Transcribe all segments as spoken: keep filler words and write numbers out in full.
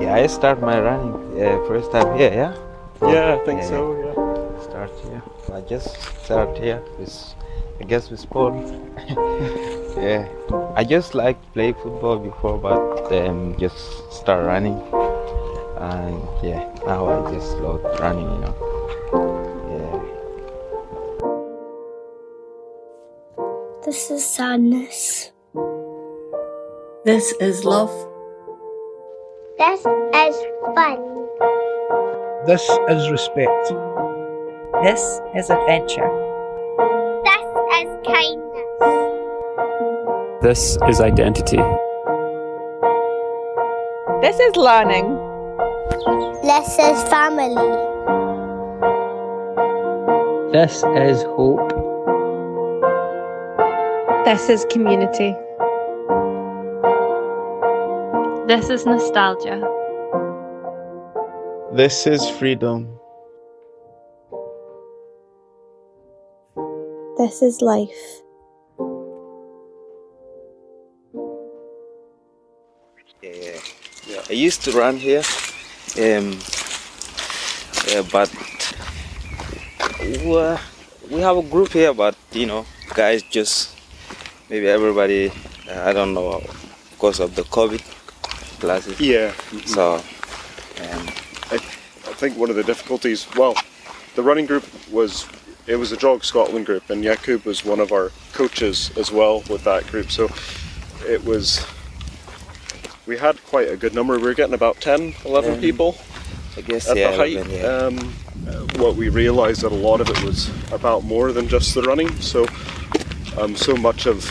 Yeah, I start my running uh, first time here, yeah? Yeah, I think yeah, so, yeah. yeah. Start here. I just start here with, I guess, with Paul. Yeah. I just like play football before, but um, just start running. And yeah, now I just love running, you know. Yeah. This is sadness. This is love. This is fun. This is respect. This is adventure. This is kindness. This is identity. This is learning. This is family. This is hope. This is community. This is nostalgia. This is freedom. This is life. Yeah, yeah. I used to run here, um, yeah, but we, uh, we have a group here, but you know, guys just, maybe everybody, uh, I don't know, because of the COVID. Classes. Yeah. Mm-hmm. So, um, I, I think one of the difficulties, well, the running group was, it was a Jog Scotland group, and Yacoub was one of our coaches as well with that group. So it was, we had quite a good number. We were getting about ten, eleven um, people, I guess, at yeah, the height. eleven, yeah. Um, what we realised that a lot of it was about more than just the running. So, um, so much of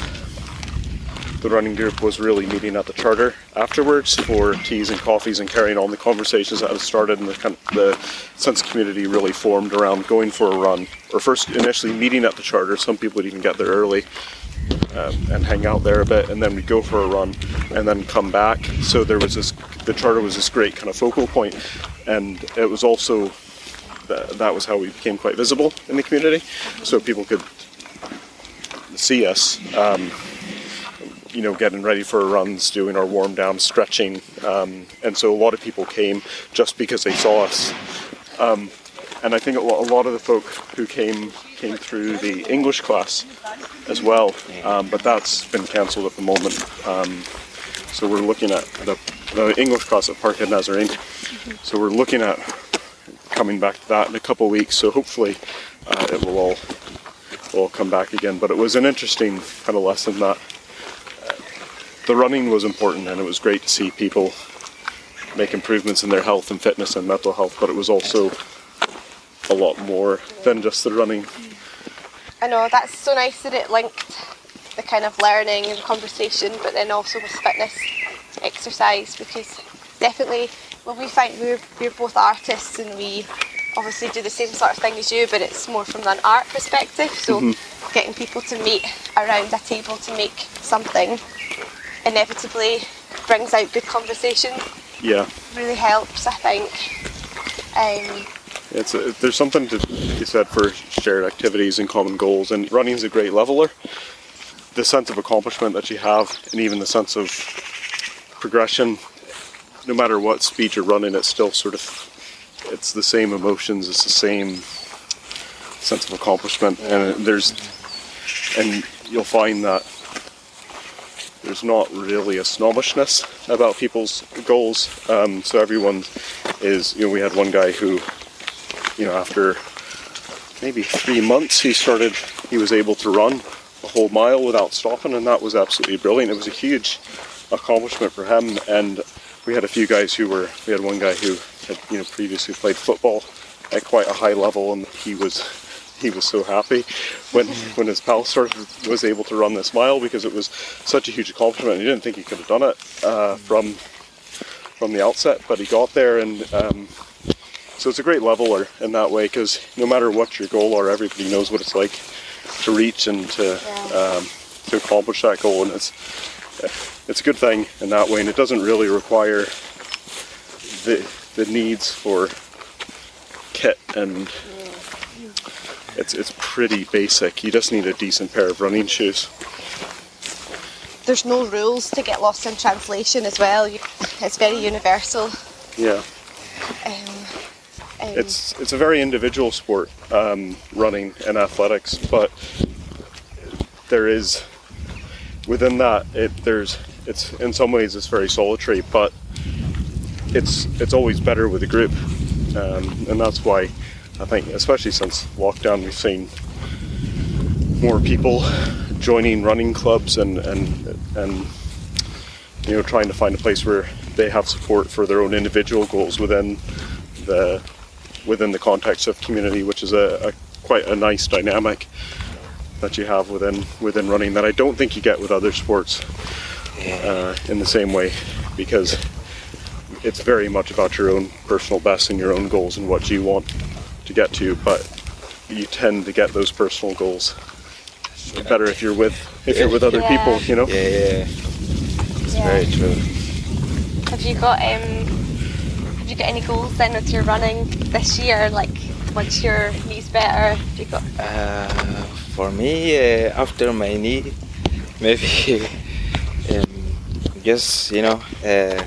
the running group was really meeting at the charter afterwards for teas and coffees and carrying on the conversations that had started, and the kind of the sense of community really formed around going for a run, or first initially meeting at the charter. Some people would even get there early um, and hang out there a bit, and then we'd go for a run and then come back. So there was this, the charter was this great kind of focal point, and it was also th- that was how we became quite visible in the community, so people could see us. Um, you know, getting ready for runs, doing our warm down, stretching. Um, and so a lot of people came just because they saw us. Um, and I think a lot of the folk who came came through the English class as well, um, but that's been cancelled at the moment. Um, so we're looking at the, the English class at Parkhead Nazarene. So we're looking at coming back to that in a couple of weeks. So hopefully uh, it will all, all come back again. But it was an interesting kind of lesson that the running was important, and it was great to see people make improvements in their health and fitness and mental health, but it was also a lot more than just the running. I know, that's so nice that it linked the kind of learning and conversation, but then also with fitness exercise, because definitely, well, we find we're, we're both artists, and we obviously do the same sort of thing as you, but it's more from an art perspective, so mm-hmm. getting people to meet around a table to make something inevitably brings out good conversation. Yeah, really helps, I think. Um, it's a, there's something to be said for shared activities and common goals, and running is a great leveler. The sense of accomplishment that you have, and even the sense of progression, no matter what speed you're running, it's still sort of, it's the same emotions, it's the same sense of accomplishment, and there's, and you'll find that there's not really a snobbishness about people's goals. Um, so everyone is, you know, we had one guy who, you know, after maybe three months, he started, he was able to run a whole mile without stopping, and that was absolutely brilliant. It was a huge accomplishment for him. And we had a few guys who were, we had one guy who had, you know, previously played football at quite a high level, and he was, he was so happy when when his pal started, was able to run this mile, because it was such a huge accomplishment. He didn't think he could have done it uh, from from the outset, but he got there, and um, so it's a great leveler in that way, because no matter what your goal are, everybody knows what it's like to reach and to um, to accomplish that goal, and it's it's a good thing in that way, and it doesn't really require the the needs for kit and. It's it's pretty basic. You just need a decent pair of running shoes. There's no rules to get lost in translation as well. It's very universal. Yeah. Um, um, it's it's a very individual sport, um, running and athletics, but there is within that it there's it's in some ways it's very solitary, but it's it's always better with a group, um, and that's why I think, especially since lockdown, we've seen more people joining running clubs and and and you know, trying to find a place where they have support for their own individual goals within the within the context of community, which is a, a quite a nice dynamic that you have within within running that I don't think you get with other sports uh, in the same way, because it's very much about your own personal best and your own goals and what you want to get to, but you tend to get those personal goals better if you're with if you're with other yeah. people, you know. Yeah, yeah. It's yeah. very true. Have you got um, have you got any goals then with your running this year? Like once your knee's better, have you got? Uh, for me, uh, after my knee, maybe um, just you know uh,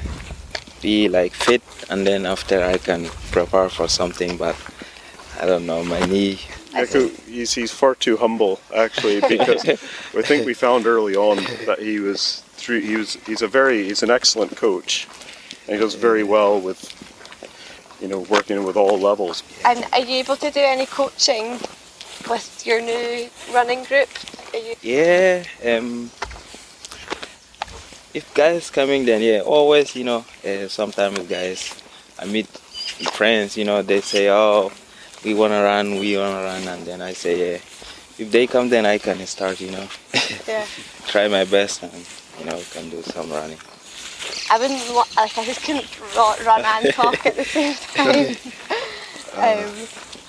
be like fit, and then after I can prepare for something. But I don't know, my knee. Yacoub, he's, he's far too humble, actually, because I think we found early on that he was through. He was he's a very he's an excellent coach, and he does very well with, you know, working with all levels. And are you able to do any coaching with your new running group? Are you- yeah, um, if guys coming, then yeah, always you know. Uh, sometimes guys, I meet friends, you know, they say, oh. We wanna run, we wanna run, and then I say, yeah. If they come, then I can start, you know. Yeah. Try my best, and you know, can do some running. I wouldn't want, like, I just couldn't run and talk at the same time. um,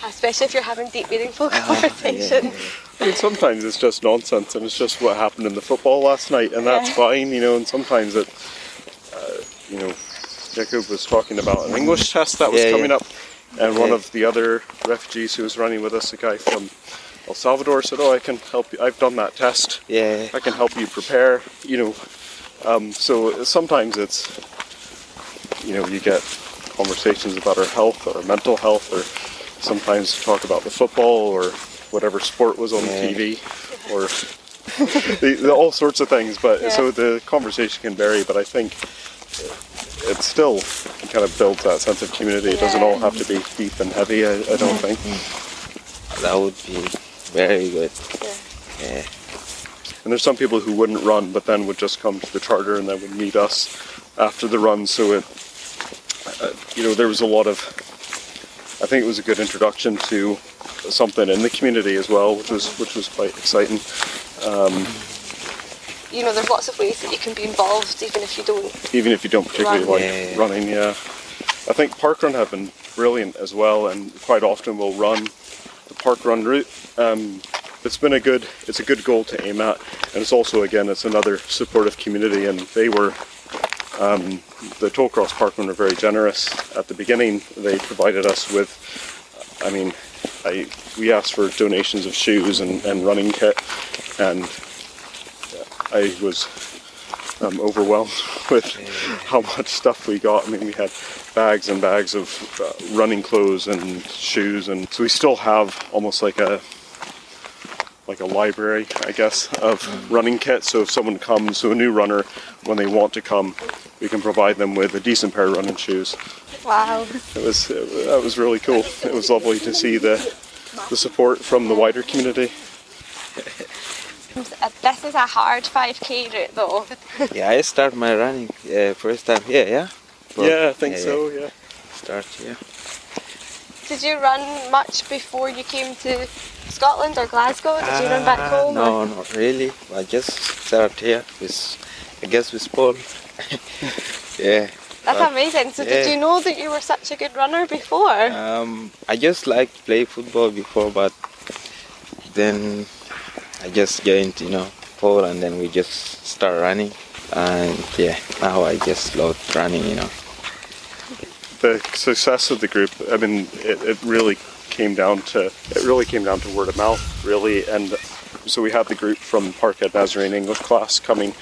especially if you're having deep, meaningful conversations. Uh, yeah, yeah. I mean, sometimes it's just nonsense, and it's just what happened in the football last night, and that's yeah. fine, you know. And sometimes it, uh, you know, Yacoub was talking about an English test that was yeah, coming yeah. up. And okay. one of the other refugees who was running with us, a guy from El Salvador, said, oh, I can help you. I've done that test. Yeah. I can help you prepare, you know. Um, so sometimes it's, you know, you get conversations about our health or our mental health, or sometimes talk about the football or whatever sport was on yeah. the T V or the, the, all sorts of things. But yeah. so the conversation can vary, but I think... it still kind of builds that sense of community. It doesn't all have to be deep and heavy, I, I don't think. That would be very good. Yeah. yeah. And there's some people who wouldn't run, but then would just come to the charter and then would meet us after the run. So it, uh, you know, there was a lot of, I think it was a good introduction to something in the community as well, which was, which was quite exciting. Um, You know, there's lots of ways that you can be involved, even if you don't. Even if you don't particularly run. like yeah. running, yeah. I think parkrun have been brilliant as well, and quite often we'll run the parkrun route. Um, it's been a good, it's a good goal to aim at, and it's also again, it's another supportive community. And they were, um, the Tollcross parkrun were very generous at the beginning. They provided us with, I mean, I we asked for donations of shoes and, and running kit, and. I was um, overwhelmed with how much stuff we got. I mean, we had bags and bags of uh, running clothes and shoes, and so we still have almost like a like a library, I guess, of running kits. So if someone comes, so a new runner, when they want to come, we can provide them with a decent pair of running shoes. Wow! It was it, that was really cool. It was lovely to see the the support from the wider community. This is a hard five K route though. Yeah, I start my running uh, first time here, yeah? Well, yeah, I think yeah, so, yeah. yeah. Start here. Did you run much before you came to Scotland or Glasgow? Did uh, you run back home? No, or? Not really. I just started here with, I guess, with Paul. yeah. That's but, amazing. So yeah. did you know that you were such a good runner before? Um, I just liked to play football before, but then... I just joined, you know, Paul, and then we just start running, and yeah, now I just love running, you know. The success of the group, I mean, it, it really came down to it really came down to word of mouth, really. And so we had the group from Parkhead Nazarene English class coming,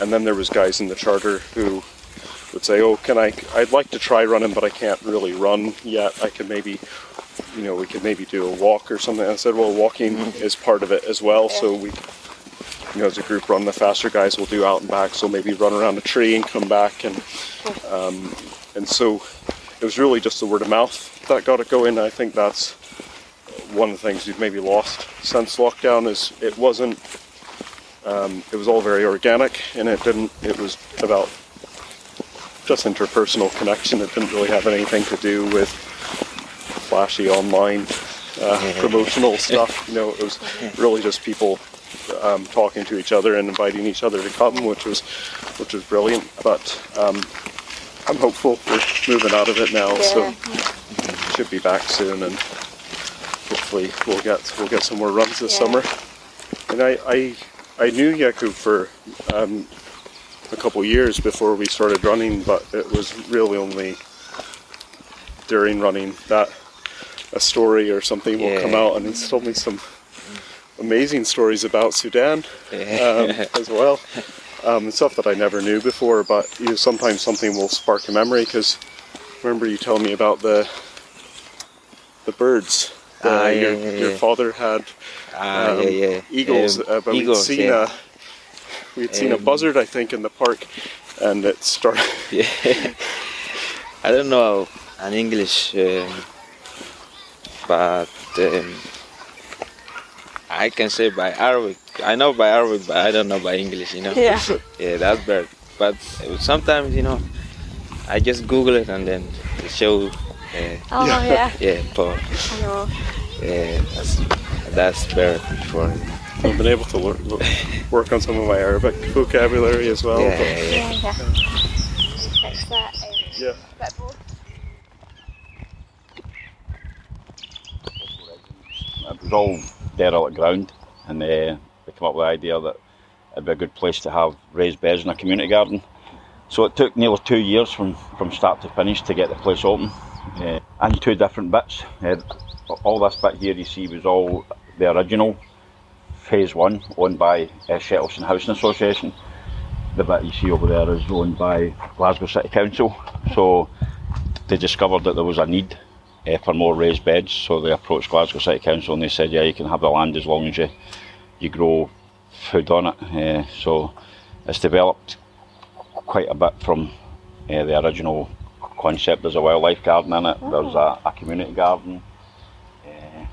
and then there was guys in the charter who would say, oh, can I, I'd like to try running, but I can't really run yet. I could maybe, you know, we could maybe do a walk or something. And I said, well, walking is part of it as well. Yeah. So we, you know, as a group run, the faster guys will do out and back. So maybe run around a tree and come back. And um, and so it was really just the word of mouth that got it going. I think that's one of the things we've maybe lost since lockdown is it wasn't, um, it was all very organic and it didn't, it was about just interpersonal connection. It didn't really have anything to do with flashy online uh, promotional stuff. You know, it was really just people um, talking to each other and inviting each other to come, which was which was brilliant. But um, I'm hopeful we're moving out of it now, yeah. So should be back soon, and hopefully we'll get we'll get some more runs this yeah. summer. And I I, I knew Yacoub for um, a couple of years before we started running, but it was really only during running that a story or something will yeah. come out, and he's told me some amazing stories about Sudan yeah. um, as well, um, stuff that I never knew before. But you know, sometimes something will spark a memory, because remember you telling me about the the birds. The, ah, yeah, your, yeah, yeah. your father had ah, um, yeah, yeah. eagles, um, uh, but eagles, we'd seen yeah. a we'd seen um, a buzzard, I think, in the park, and it started. Yeah. I don't know. In English, um, but um, I can say by Arabic. I know by Arabic, but I don't know by English. You know, yeah, yeah, that bird. But sometimes, you know, I just Google it and then it show. Uh, oh yeah, yeah, Paul. I know. Yeah, that's that's bird before. I've been able to work, work on some of my Arabic vocabulary as well. Yeah, but, yeah, yeah. yeah. It's that. Yeah. That ball. It was all derelict ground, and uh, we came up with the idea that it'd be a good place to have raised beds in a community garden. So it took nearly two years from, from start to finish to get the place open, uh, and two different bits. Uh, all this bit here you see was all the original phase one, owned by uh, Shettleston Housing Association. The bit you see over there is owned by Glasgow City Council. So they discovered that there was a need Uh, for more raised beds, so they approached Glasgow City Council and they said, yeah, you can have the land as long as you, you grow food on it. Uh, so it's developed quite a bit from uh, the original concept. There's a wildlife garden in it, oh. there's a, a community garden. Uh,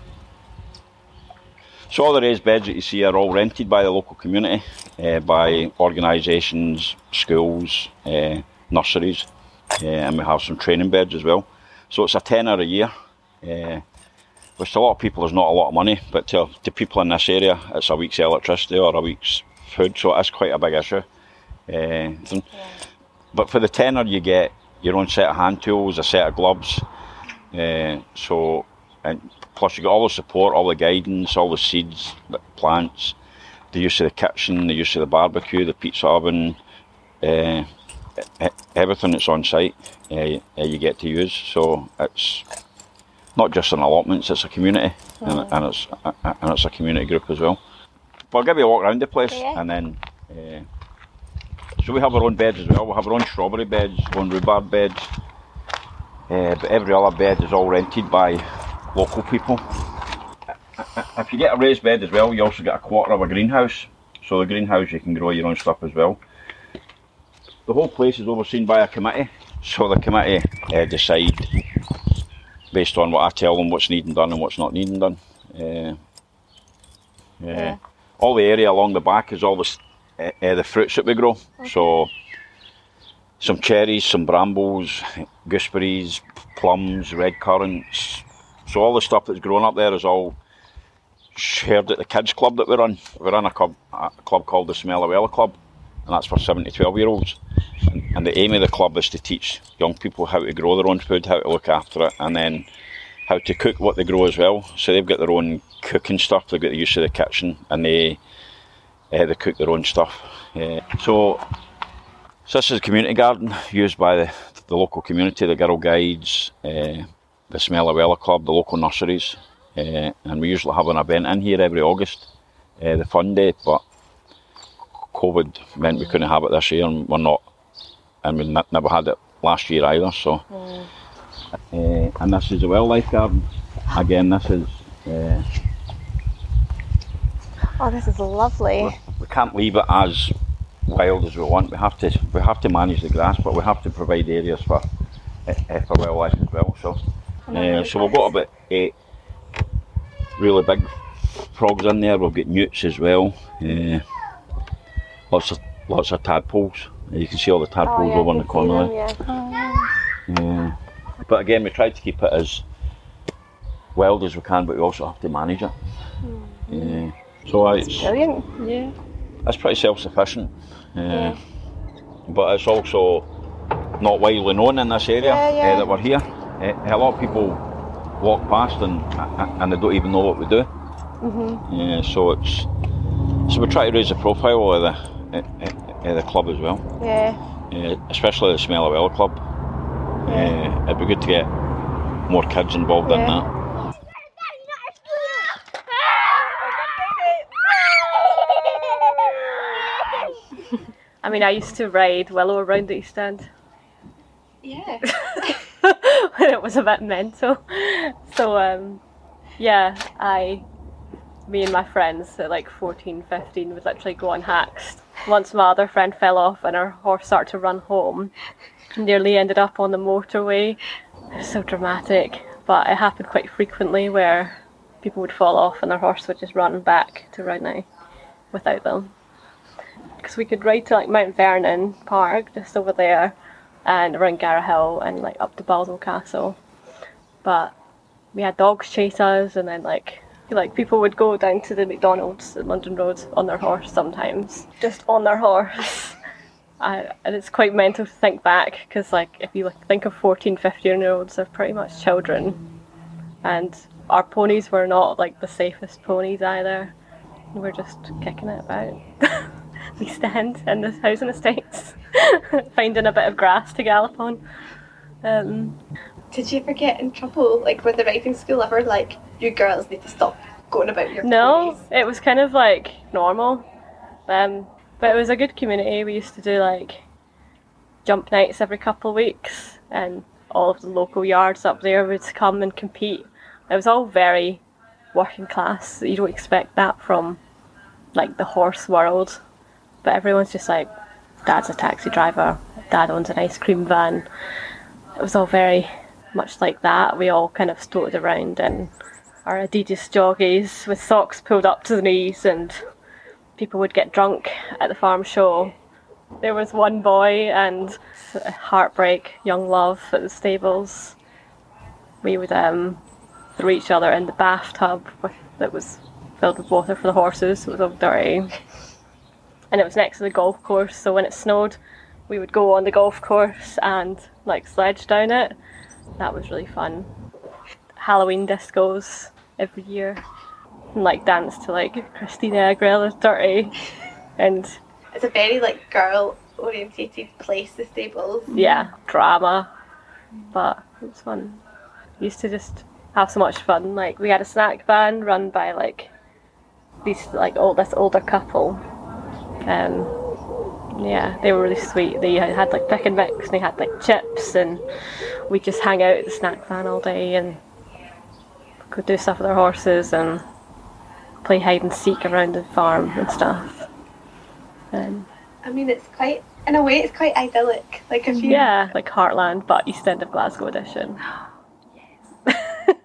so all the raised beds that you see are all rented by the local community, uh, by organisations, schools, uh, nurseries, uh, and we have some training beds as well. So it's a tenner a year, uh, which to a lot of people is not a lot of money, but to, to people in this area, it's a week's electricity or a week's food, so it's quite a big issue. Uh, yeah. But for the tenner, you get your own set of hand tools, a set of gloves, uh, so and plus you get all the support, all the guidance, all the seeds, the plants, the use of the kitchen, the use of the barbecue, the pizza oven, uh, everything that's on site. Uh, you get to use, so it's not just an allotment, it's a community, mm. and, and it's a, and it's a community group as well. But I'll give you a walk around the place, yeah. and then uh, so we have our own beds as well. We have our own strawberry beds, our own rhubarb beds, uh, but every other bed is all rented by local people. If you get a raised bed as well, you also get a quarter of a greenhouse, so the greenhouse you can grow your own stuff as well. The whole place is overseen by a committee. So the committee uh, decide, based on what I tell them, what's needing done and what's not needing done. Uh, yeah. Uh, all the area along the back is all the, uh, uh, the fruits that we grow. Okay. So some cherries, some brambles, gooseberries, plums, red currants. So all the stuff that's grown up there is all shared at the kids club that we run. We run a club, a club called the Smell of Wella Club, and that's for seven to twelve year olds. And the aim of the club is to teach young people how to grow their own food, how to look after it, and then how to cook what they grow as well. So they've got their own cooking stuff, they've got the use of the kitchen, and they uh, they cook their own stuff. Yeah. So, so this is a community garden used by the, the local community, the Girl Guides, uh, the Smell of Wella Club, the local nurseries, uh, and we usually have an event in here every August, uh, the fun day, but COVID meant we couldn't have it this year, and we're not and we n- never had it last year either. So, mm. uh, and this is the wildlife garden. Again, this is. Uh, oh, this is lovely. We can't leave it as wild as we want. We have to. We have to manage the grass, but we have to provide areas for uh, for wildlife as well. So, uh, so we've got about eight really big frogs in there. We've got newts as well. Uh, lots of lots of tadpoles. You can see all the tadpoles oh, yeah, over in the corner them, there. Yeah. Yeah. But again, we try to keep it as wild as we can, but we also have to manage it. Mm-hmm. Yeah. So uh, it's brilliant. Yeah. That's pretty self-sufficient. Uh, yeah. But it's also not widely known in this area yeah, yeah. Uh, that we're here. Uh, a lot of people walk past and and they don't even know what we do. Mm-hmm. Yeah. So it's so we try to raise the profile of the. Uh, uh, Uh, the club as well. Yeah. Uh, especially the Smell of Wella Club. Yeah. Uh, it'd be good to get more kids involved yeah. in that. I mean, I used to ride Willow around the East End. Yeah. When it was a bit mental. So, um, yeah, I, me and my friends at like fourteen, fifteen would literally go on hacks. Once my other friend fell off and her horse started to run home, nearly ended up on the motorway. It was so dramatic, but it happened quite frequently where people would fall off and their horse would just run back to round now without them. Because we could ride to like Mount Vernon Park, just over there, and around Gara Hill and like up to Baldo Castle. But we had dogs chase us, and then like Like people would go down to the McDonald's at London Road on their horse sometimes, just on their horse. I, and it's quite mental to think back, because like if you think of fourteen, fifteen year olds, they're pretty much children. And our ponies were not like the safest ponies either. We were just kicking it about the East End and the housing estates, finding a bit of grass to gallop on. Um, Did you ever get in trouble, like with the riding school ever, like, you girls need to stop going about your No, ponies? It was kind of like normal, um, but it was a good community. We used to do like jump nights every couple of weeks, and all of the local yards up there would come and compete. It was all very working class. You don't expect that from like the horse world, but everyone's just like, dad's a taxi driver, dad owns an ice cream van. It was all very much like that. We all kind of stoated around in our Adidas joggies with socks pulled up to the knees, and people would get drunk at the farm show. There was one boy and heartbreak, young love at the stables. We would um, throw each other in the bathtub with, that was filled with water for the horses. It was all dirty. And it was next to the golf course, so when it snowed, we would go on the golf course and like sledge down it. That was really fun. Halloween discos every year, and like dance to like Christina Aguilera's Dirty. And it's a very like girl orientated place, the stables. Yeah, drama, but it was fun. We used to just have so much fun. Like we had a snack van run by like these like old this older couple. Um, Yeah, they were really sweet. They had like pick and mix, and they had like chips, and we just hang out at the snack van all day and could do stuff with our horses and play hide and seek around the farm and stuff. Um, I mean, it's quite, in a way, it's quite idyllic. Like if you yeah, like Heartland, but East End of Glasgow edition. Yes.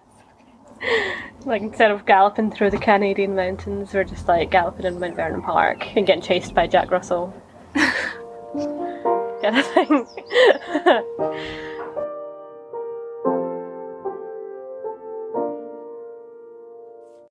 Like instead of galloping through the Canadian mountains, we're just like galloping in Mount Vernon Park and getting chased by Jack Russell. Kind of thing.